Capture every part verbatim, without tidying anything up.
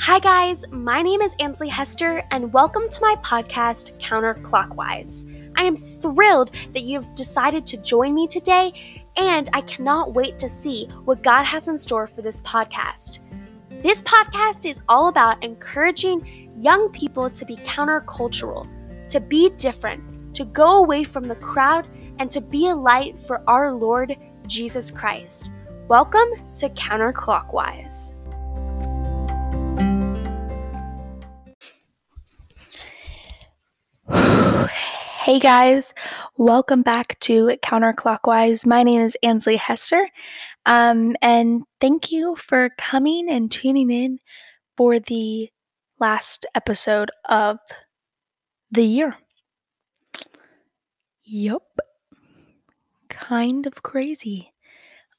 Hi guys, my name is Ansley Hester and welcome to my podcast, Counterclockwise. I am thrilled that you've decided to join me today, and I cannot wait to see what God has in store for this podcast. This podcast is all about encouraging young people to be countercultural, to be different, to go away from the crowd, and to be a light for our Lord Jesus Christ. Welcome to Counterclockwise. Hey guys, welcome back to Counterclockwise. My name is Ansley Hester, um, and thank you for coming and tuning in for the last episode of the year. Yup, kind of crazy.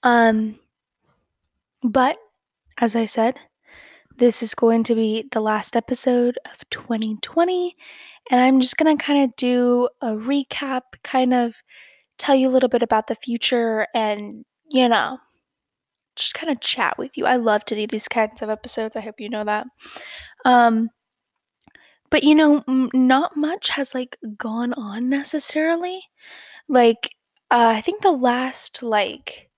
Um, but as I said, this is going to be the last episode of twenty twenty. And I'm just going to kind of do a recap, kind of tell you a little bit about the future and, you know, just kind of chat with you. I love to do these kinds of episodes. I hope you know that. Um, but, you know, m- not much has, like, gone on necessarily. Like, uh, I think the last, like,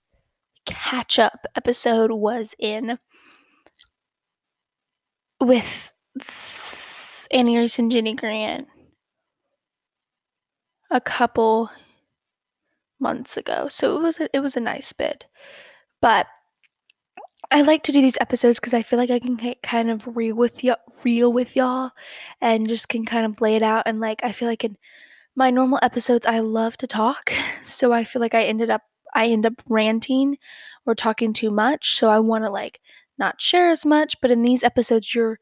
catch-up episode was in with Th- Annie Reese and Jenny Grant a couple months ago, so it was a, it was a nice bit. But I like to do these episodes because I feel like I can get kind of real with y'all, real with y'all, and just can kind of lay it out. And like I feel like in my normal episodes, I love to talk, so I feel like I ended up I end up ranting or talking too much. So I want to like not share as much. But in these episodes, you're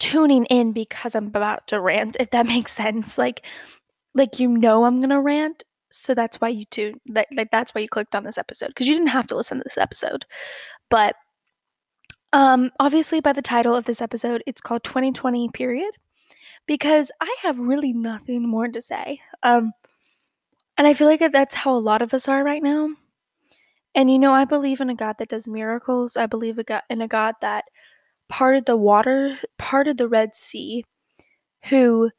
tuning in because I'm about to rant, if that makes sense. Like, like you know I'm gonna rant, so that's why you tuned, like, like that's why you clicked on this episode, because you didn't have to listen to this episode. But um, obviously by the title of this episode, it's called twenty twenty period, because I have really nothing more to say. Um, and I feel like that's how a lot of us are right now. And you know, I believe in a God that does miracles. I believe in a God that parted the water, parted the Red Sea, who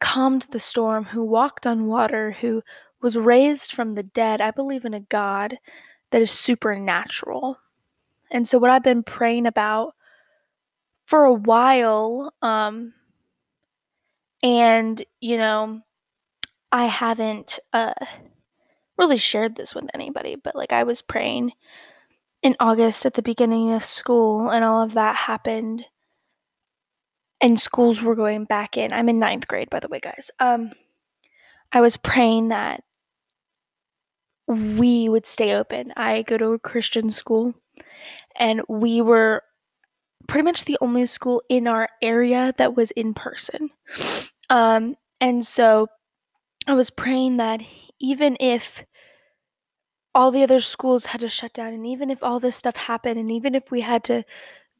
calmed the storm, who walked on water, who was raised from the dead. I believe in a God that is supernatural. And so what I've been praying about for a while, um, and, you know, I haven't uh, really shared this with anybody, but like I was praying in August at the beginning of school, and all of that happened, and schools were going back in. I'm in ninth grade, by the way, guys. Um, I was praying that we would stay open. I go to a Christian school, and we were pretty much the only school in our area that was in person. Um, and so I was praying that even if all the other schools had to shut down, and even if all this stuff happened, and even if we had to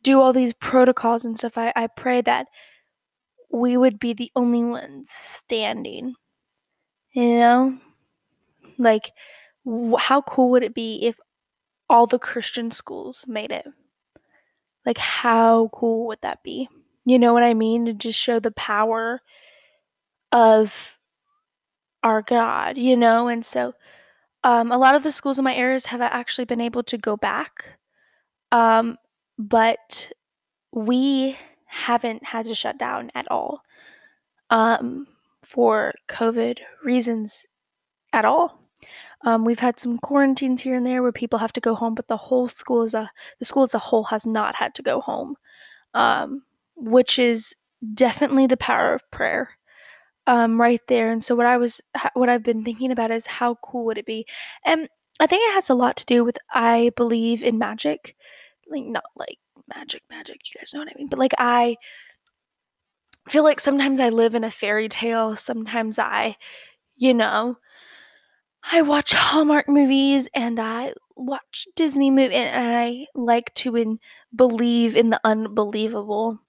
do all these protocols and stuff, I, I pray that we would be the only ones standing, you know? Like, wh- how cool would it be if all the Christian schools made it? Like, how cool would that be? You know what I mean? To just show the power of our God, you know? And so Um, a lot of the schools in my areas have actually been able to go back, um, but we haven't had to shut down at all um, for COVID reasons at all. Um, we've had some quarantines here and there where people have to go home, but the whole school as a the school as a whole has not had to go home, um, which is definitely the power of prayer. Um, right there. And so what I was, what I've been thinking about is how cool would it be? And I think it has a lot to do with, I believe in magic, like not like magic, magic, you guys know what I mean? But like, I feel like sometimes I live in a fairy tale. Sometimes I, you know, I watch Hallmark movies and I watch Disney movies, and I like to in, believe in the unbelievable.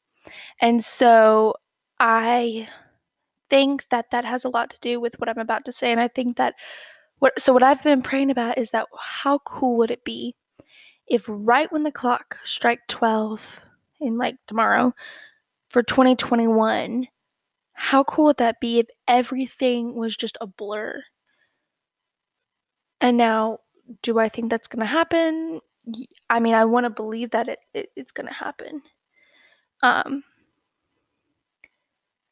And so I think that that has a lot to do with what I'm about to say. And I think that what so what I've been praying about is that how cool would it be if right when the clock strike twelve in like tomorrow for twenty twenty-one, how cool would that be if everything was just a blur? And now, do I think that's going to happen? I mean, I want to believe that it, it it's going to happen. Um,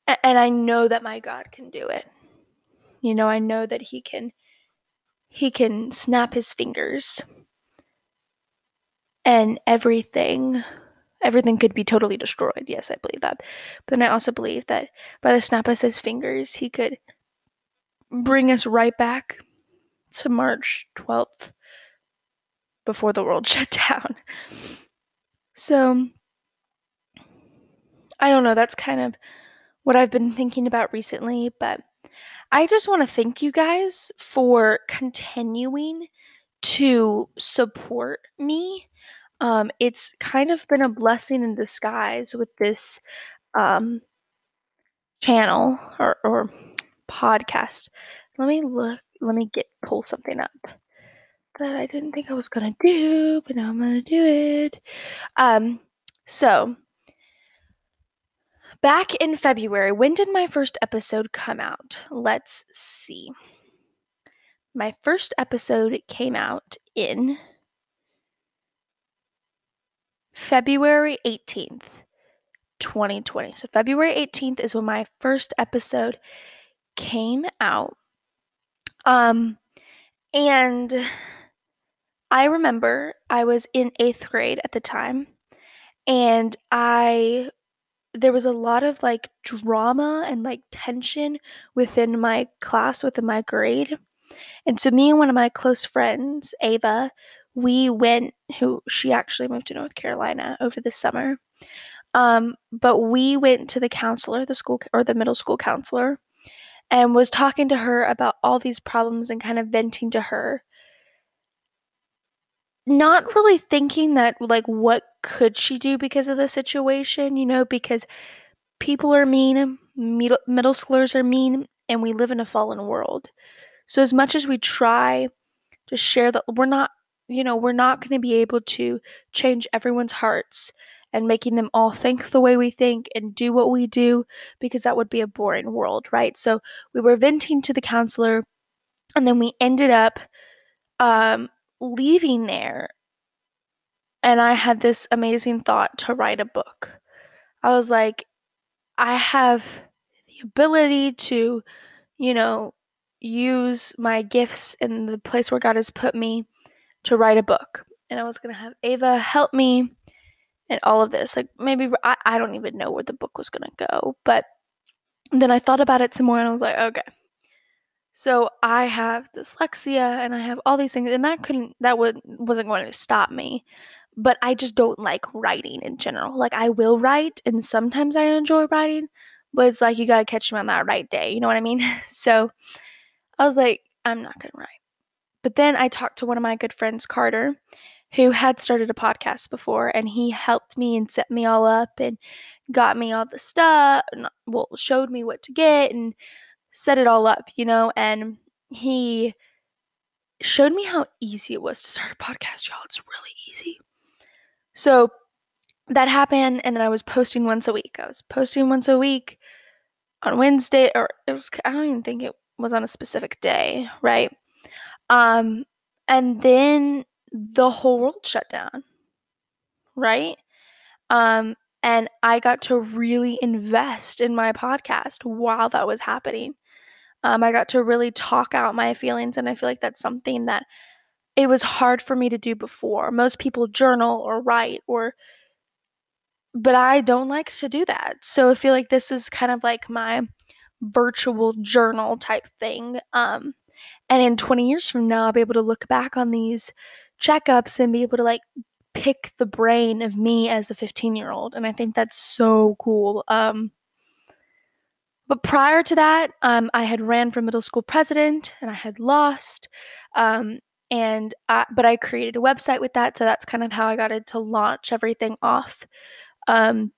and, and I know that my God can do it. You know, I know that he can, he can snap his fingers and everything, everything could be totally destroyed. Yes, I believe that. But then I also believe that by the snap of his fingers, he could bring us right back to March twelfth before the world shut down. So, I don't know. That's kind of what I've been thinking about recently, but I just want to thank you guys for continuing to support me. Um, it's kind of been a blessing in disguise with this um, channel or, or podcast. Let me look. Let me get pull something up that I didn't think I was going to do, but now I'm going to do it. Um, so... Back in February, when did my first episode come out? Let's see. My first episode came out in February eighteenth, twenty twenty. So February eighteenth is when my first episode came out. Um, and I remember I was in eighth grade at the time, and I... there was a lot of like drama and like tension within my class, within my grade. And so me and one of my close friends, Ava, we went, who she actually moved to North Carolina over the summer. Um, but we went to the counselor, the school or the middle school counselor, and was talking to her about all these problems and kind of venting to her. Not really thinking that, like, what could she do because of the situation, you know, because people are mean, middle, middle schoolers are mean, and we live in a fallen world. So as much as we try to share that, we're not, you know, we're not going to be able to change everyone's hearts and making them all think the way we think and do what we do, because that would be a boring world, right? So we were venting to the counselor, and then we ended up, um, leaving there, and I had this amazing thought to write a book. I was like, I have the ability to, you know, use my gifts in the place where God has put me to write a book. And I was going to have Ava help me and all of this. Like, maybe, I, I don't even know where the book was going to go. But then I thought about it some more, and I was like, okay. So I have dyslexia and I have all these things, and that couldn't, that would, wasn't going to stop me, but I just don't like writing in general. Like, I will write, and sometimes I enjoy writing, but it's like, you got to catch me on that right day. You know what I mean? So I was like, I'm not going to write. But then I talked to one of my good friends, Carter, who had started a podcast before, and he helped me and set me all up and got me all the stuff and, well, showed me what to get and set it all up, you know, and he showed me how easy it was to start a podcast, y'all. It's really easy. So that happened, and then I was posting once a week. I was posting once a week on Wednesday, or it was, I don't even think it was on a specific day, right? Um, and then the whole world shut down, right? Um, and I got to really invest in my podcast while that was happening. Um, I got to really talk out my feelings, and I feel like that's something that it was hard for me to do before. Most people journal or write, or, but I don't like to do that. So I feel like this is kind of like my virtual journal type thing. Um, and in twenty years from now, I'll be able to look back on these checkups and be able to like pick the brain of me as a fifteen-year-old. And I think that's so cool. Um, But prior to that, um, I had ran for middle school president, and I had lost, um, and I, but I created a website with that, so that's kind of how I got it to launch everything off. Um,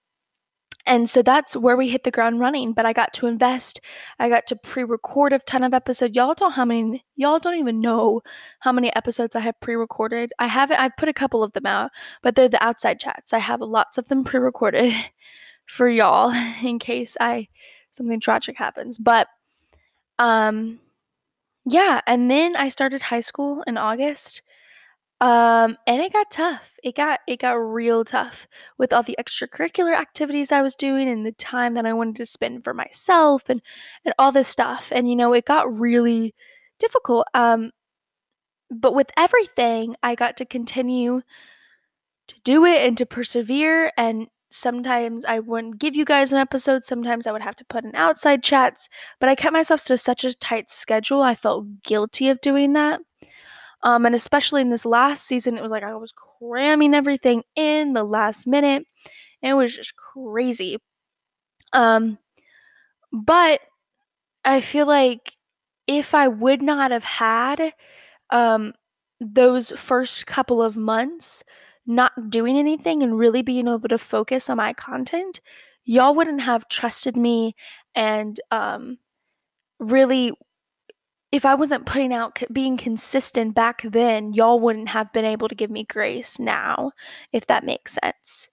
And so that's where we hit the ground running. But I got to invest. I got to pre-record a ton of episodes. Y'all don't how many. Y'all don't even know how many episodes I have pre-recorded. I haven't. I put a couple of them out, but they're the outside chats. I have lots of them pre-recorded for y'all in case I something tragic happens. But um, yeah. And then I started high school in August. Um, and it got tough. It got, it got real tough with all the extracurricular activities I was doing and the time that I wanted to spend for myself and, and all this stuff. And, you know, it got really difficult. Um, but with everything, I got to continue to do it and to persevere. And sometimes I wouldn't give you guys an episode. Sometimes I would have to put in outside chats, but I kept myself to such a tight schedule. I felt guilty of doing that. Um, and especially in this last season, it was like I was cramming everything in the last minute. It was just crazy. Um, but I feel like if I would not have had um, those first couple of months not doing anything and really being able to focus on my content, y'all wouldn't have trusted me and um, really... If I wasn't putting out, being consistent back then, y'all wouldn't have been able to give me grace now, if that makes sense.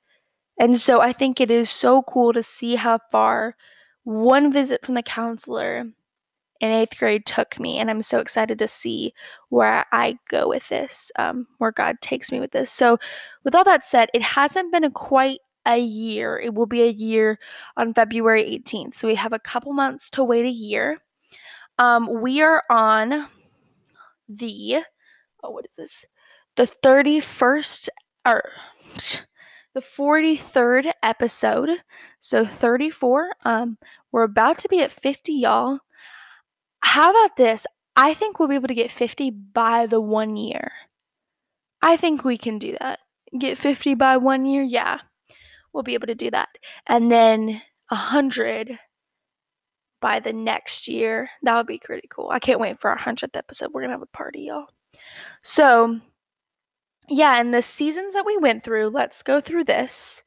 And so I think it is so cool to see how far one visit from the counselor in eighth grade took me. And I'm so excited to see where I go with this, um, where God takes me with this. So with all that said, it hasn't been a quite a year. It will be a year on February eighteenth. So we have a couple months to wait a year. Um, we are on the, oh, what is this? The thirty-first, or the forty-third episode. So thirty-four, um, we're about to be at fifty, y'all. How about this? I think we'll be able to get fifty by the one year. I think we can do that. Get fifty by one year. Yeah, we'll be able to do that. And then one hundred by the next year. That would be pretty cool. I can't wait for our hundredth episode. We're going to have a party, y'all. So, yeah, and the seasons that we went through, let's go through this.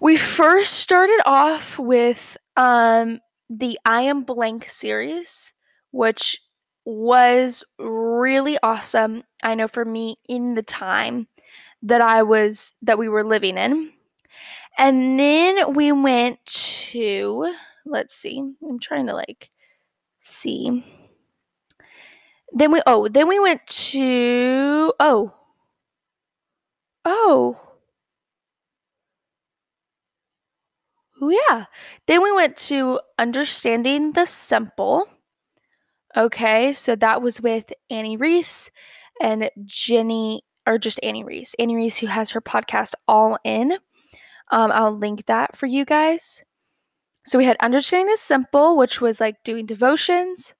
We first started off with um, the I Am Blank series, which was really awesome, I know, for me in the time that I was, that we were living in. And then we went to... Let's see. I'm trying to like see. Then we oh, then we went to oh. Oh. Oh yeah. Then we went to Understanding the Simple. Okay, so that was with Annie Reese and Jenny or just Annie Reese. Annie Reese, who has her podcast All In. Um, I'll link that for you guys. So we had Understanding the Simple, which was like doing devotions.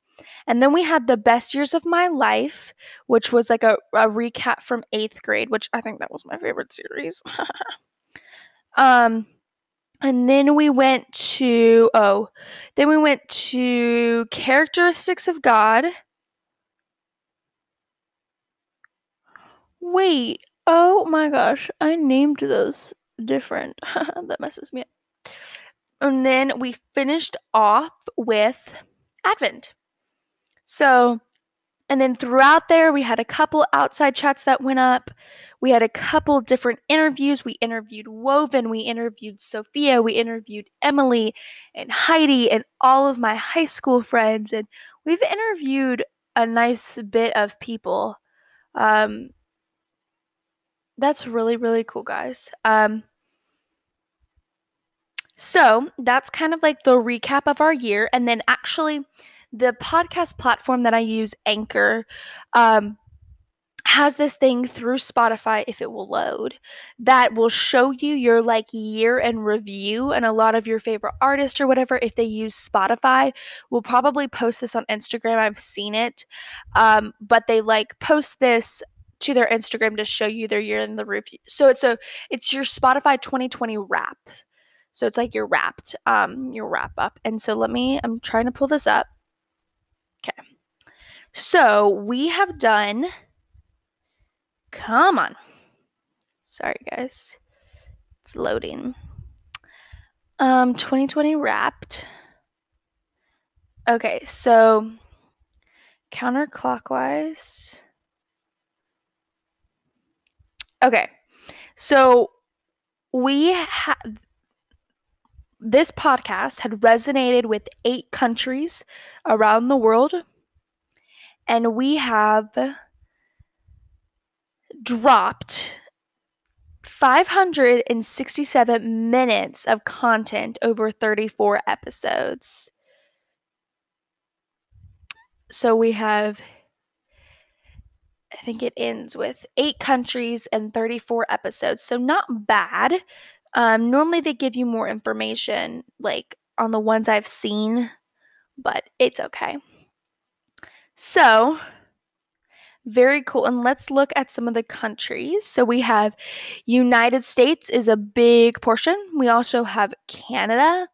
And then we had The Best Years of My Life, which was like a, a recap from eighth grade, which I think that was my favorite series. um, and then we went to, oh, then we went to Characteristics of God. Wait, oh my gosh, I named those different. That messes me up. And then we finished off with Advent. So, and then throughout there, we had a couple outside chats that went up. We had a couple different interviews. We interviewed Woven. We interviewed Sophia. We interviewed Emily and Heidi and all of my high school friends. And we've interviewed a nice bit of people. Um, that's really, really cool, guys. Um, So that's kind of like the recap of our year. And then actually the podcast platform that I use, Anchor, um, has this thing through Spotify, if it will load, that will show you your like year in review, and a lot of your favorite artists or whatever, if they use Spotify, will probably post this on Instagram. I've seen it, um, but they like post this to their Instagram to show you their year in the review. So it's a, it's your Spotify twenty twenty wrap. So it's like your wrapped, um, your wrap up. And so let me, I'm trying to pull this up. Okay. So we have done, come on. Sorry, guys. It's loading. Um, twenty twenty wrapped. Okay, so counterclockwise. Okay, so we had this podcast had resonated with eight countries around the world, and we have dropped five hundred sixty-seven minutes of content over thirty-four episodes. So we have, I think it ends with eight countries and thirty-four episodes. So not bad. Um, normally they give you more information, like on the ones I've seen, but it's okay. So very cool. And let's look at some of the countries. So we have United States is a big portion. We also have Canada,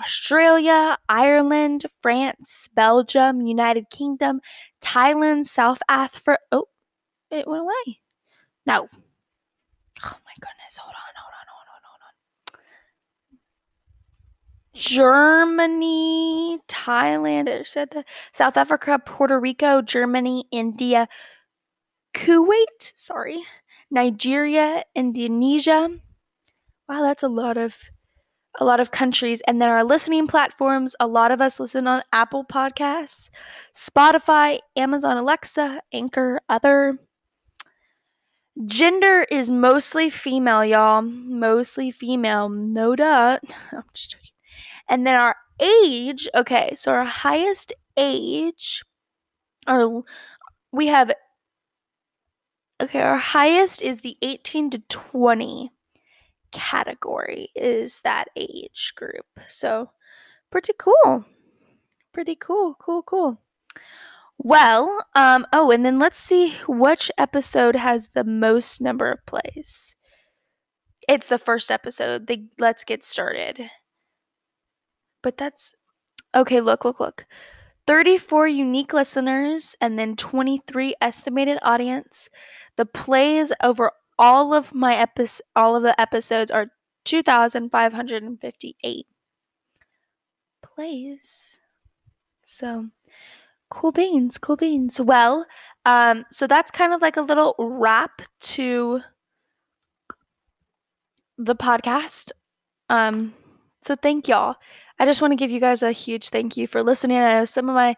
Australia, Ireland, France, Belgium, United Kingdom, Thailand, South Africa. Oh, it went away. No. Oh my goodness. Hold on, hold on, hold on, hold on. Germany, Thailand, it said that. South Africa, Puerto Rico, Germany, India, Kuwait, sorry, Nigeria, Indonesia. Wow, that's a lot of a lot of countries. And then our listening platforms, a lot of us listen on Apple Podcasts, Spotify, Amazon Alexa, Anchor, Other. Gender is mostly female, y'all. Mostly female. No duh. I'm just joking. And then our age, okay, so our highest age, our, we have, okay, our highest is the eighteen to twenty category, is that age group. So pretty cool. Pretty cool. Cool, cool. Well, um, oh, and then let's see which episode has the most number of plays. It's the first episode. The Let's Get Started. But that's, okay, look, look, look. thirty-four unique listeners and then twenty-three estimated audience. The plays over All of my episodes, all of the episodes are two thousand five hundred fifty-eight plays. So, cool beans, cool beans. Well, um, so that's kind of like a little wrap to the podcast. Um, so thank y'all. I just want to give you guys a huge thank you for listening. I know some of my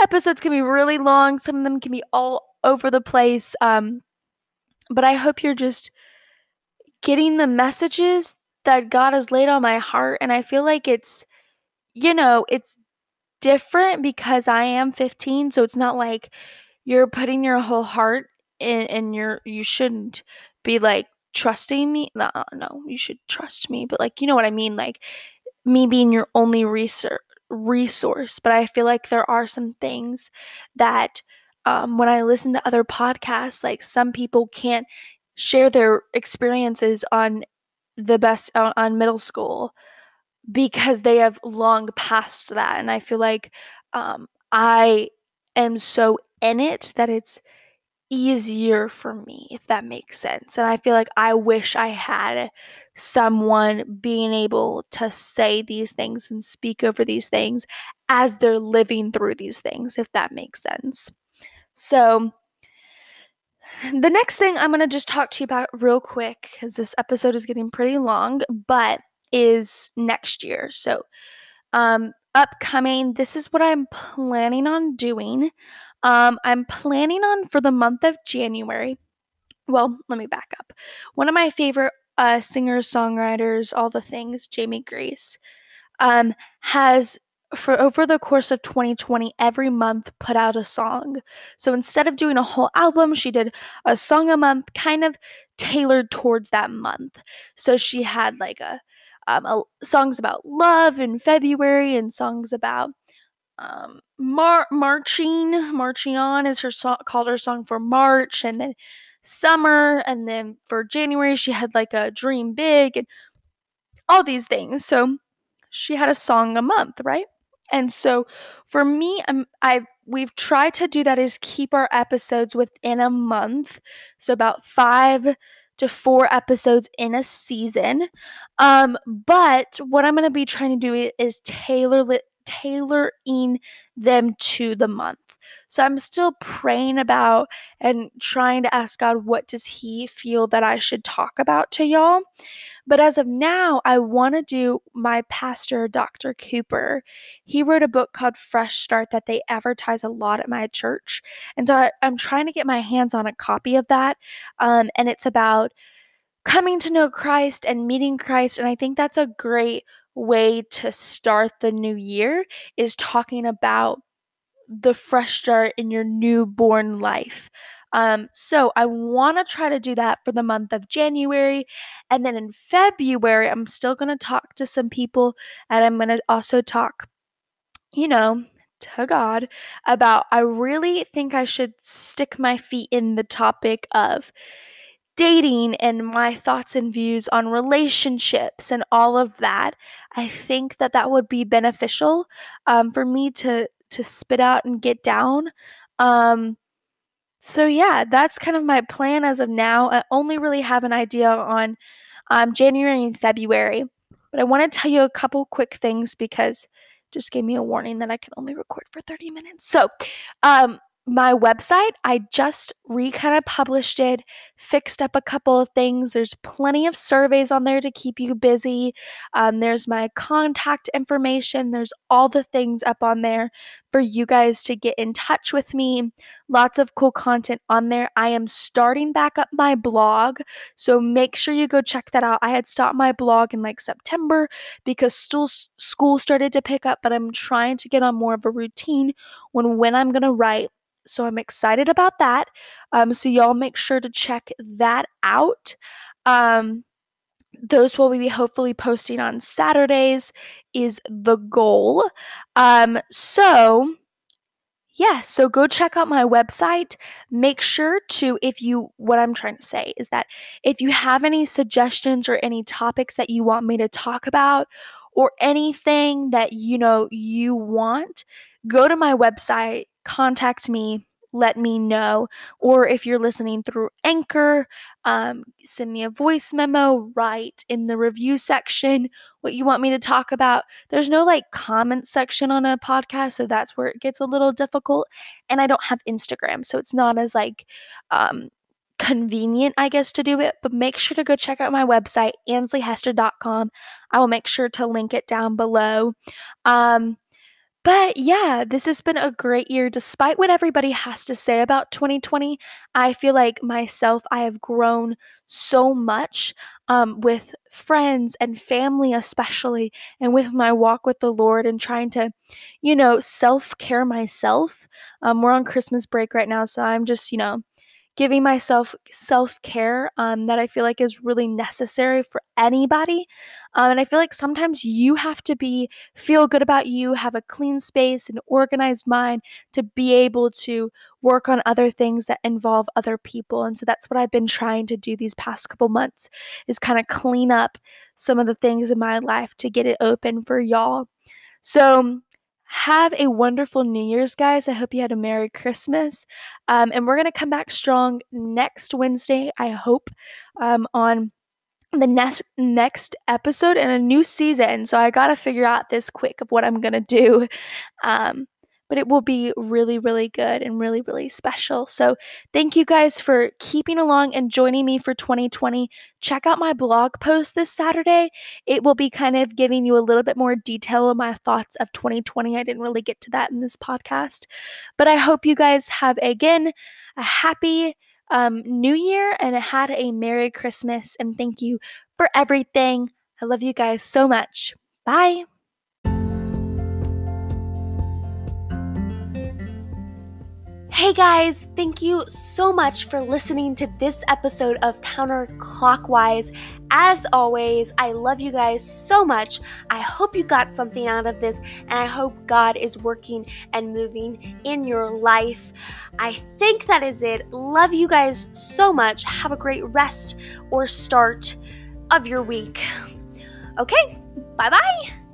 episodes can be really long. Some of them can be all over the place. Um. But I hope you're just getting the messages that God has laid on my heart. And I feel like it's, you know, it's different because I am fifteen. So it's not like you're putting your whole heart in, and you're, you shouldn't be like trusting me. No, no, you should trust me. But like, you know what I mean? Like me being your only resource. But I feel like there are some things that, Um, when I listen to other podcasts, like some people can't share their experiences on the best on, on middle school because they have long passed that. And I feel like um, I am so in it that it's easier for me, if that makes sense. And I feel like I wish I had someone being able to say these things and speak over these things as they're living through these things, if that makes sense. So the next thing I'm going to just talk to you about real quick, because this episode is getting pretty long, but is next year. So um, upcoming, this is what I'm planning on doing. Um, I'm planning on for the month of January. Well, let me back up. One of my favorite uh, singers, songwriters, all the things, Jamie Grace, um, has for over the course of twenty twenty, every month put out a song. So instead of doing a whole album, she did a song a month, kind of tailored towards that month. So she had like a, um, a songs about love in February and songs about um, mar- marching. Marching On is her song, called her song for March, and then summer, and then for January she had like a dream big and all these things. So she had a song a month, right? And so for me, um, I've, we've tried to do that is keep our episodes within a month. So about five to four episodes in a season. Um, but what I'm going to be trying to do is tailor li- tailoring them to the month. So I'm still praying about and trying to ask God, what does he feel that I should talk about to y'all? But as of now, I want to do my pastor, Doctor Cooper. He wrote a book called Fresh Start that they advertise a lot at my church. And so I, I'm trying to get my hands on a copy of that. Um, and it's about coming to know Christ and meeting Christ. And I think that's a great way to start the new year, is talking about the fresh start in your newborn life. Um, so I want to try to do that for the month of January. And then in February, I'm still going to talk to some people, and I'm going to also talk, you know, to God about, I really think I should stick my feet in the topic of dating and my thoughts and views on relationships and all of that. I think that that would be beneficial um, for me to to spit out and get down. Um, so yeah, that's kind of my plan as of now. I only really have an idea on um, January and February, but I want to tell you a couple quick things because it just gave me a warning that I can only record for thirty minutes. So um, my website, I just re kind of published it, fixed up a couple of things. There's plenty of surveys on there to keep you busy. Um, there's my contact information. There's all the things up on there for you guys to get in touch with me. Lots of cool content on there. I am starting back up my blog, so make sure you go check that out. I had stopped my blog in like September because still school started to pick up, but I'm trying to get on more of a routine when when I'm going to write. So I'm excited about that. Um, so y'all make sure to check that out. Um, those will be hopefully posting on Saturdays is the goal. Um, so yeah, so go check out my website. Make sure to, if you, what I'm trying to say is that if you have any suggestions or any topics that you want me to talk about, or anything that, you know, you want, go to my website, contact me, let me know. Or if you're listening through Anchor, um, send me a voice memo, write in the review section what you want me to talk about. There's no like comment section on a podcast, so that's where it gets a little difficult. And I don't have Instagram, so it's not as like, um, convenient, I guess, to do it. But make sure to go check out my website, ansley hester dot com. I will make sure to link it down below. Um, but yeah, this has been a great year. Despite what everybody has to say about twenty twenty, I feel like myself, I have grown so much um, with friends and family especially, and with my walk with the Lord and trying to, you know, self-care myself. Um, we're on Christmas break right now, so I'm just, you know, giving myself self-care um, that I feel like is really necessary for anybody. Um, and I feel like sometimes you have to be feel good about you, have a clean space, an organized mind to be able to work on other things that involve other people. And so that's what I've been trying to do these past couple months, is kind of clean up some of the things in my life to get it open for y'all. So have a wonderful New Year's, guys. I hope you had a Merry Christmas. Um, and we're going to come back strong next Wednesday, I hope, um, on the next, next episode and a new season. So I got to figure out this quick of what I'm going to do. Um, but it will be really, really good and really, really special. So thank you guys for keeping along and joining me for twenty twenty. Check out my blog post this Saturday. It will be kind of giving you a little bit more detail on my thoughts of twenty twenty. I didn't really get to that in this podcast. But I hope you guys have, again, a happy um, new year and had a Merry Christmas. And thank you for everything. I love you guys so much. Bye. Hey guys, thank you so much for listening to this episode of Counterclockwise. As always, I love you guys so much. I hope you got something out of this, and I hope God is working and moving in your life. I think that is it. Love you guys so much. Have a great rest or start of your week. Okay, bye-bye.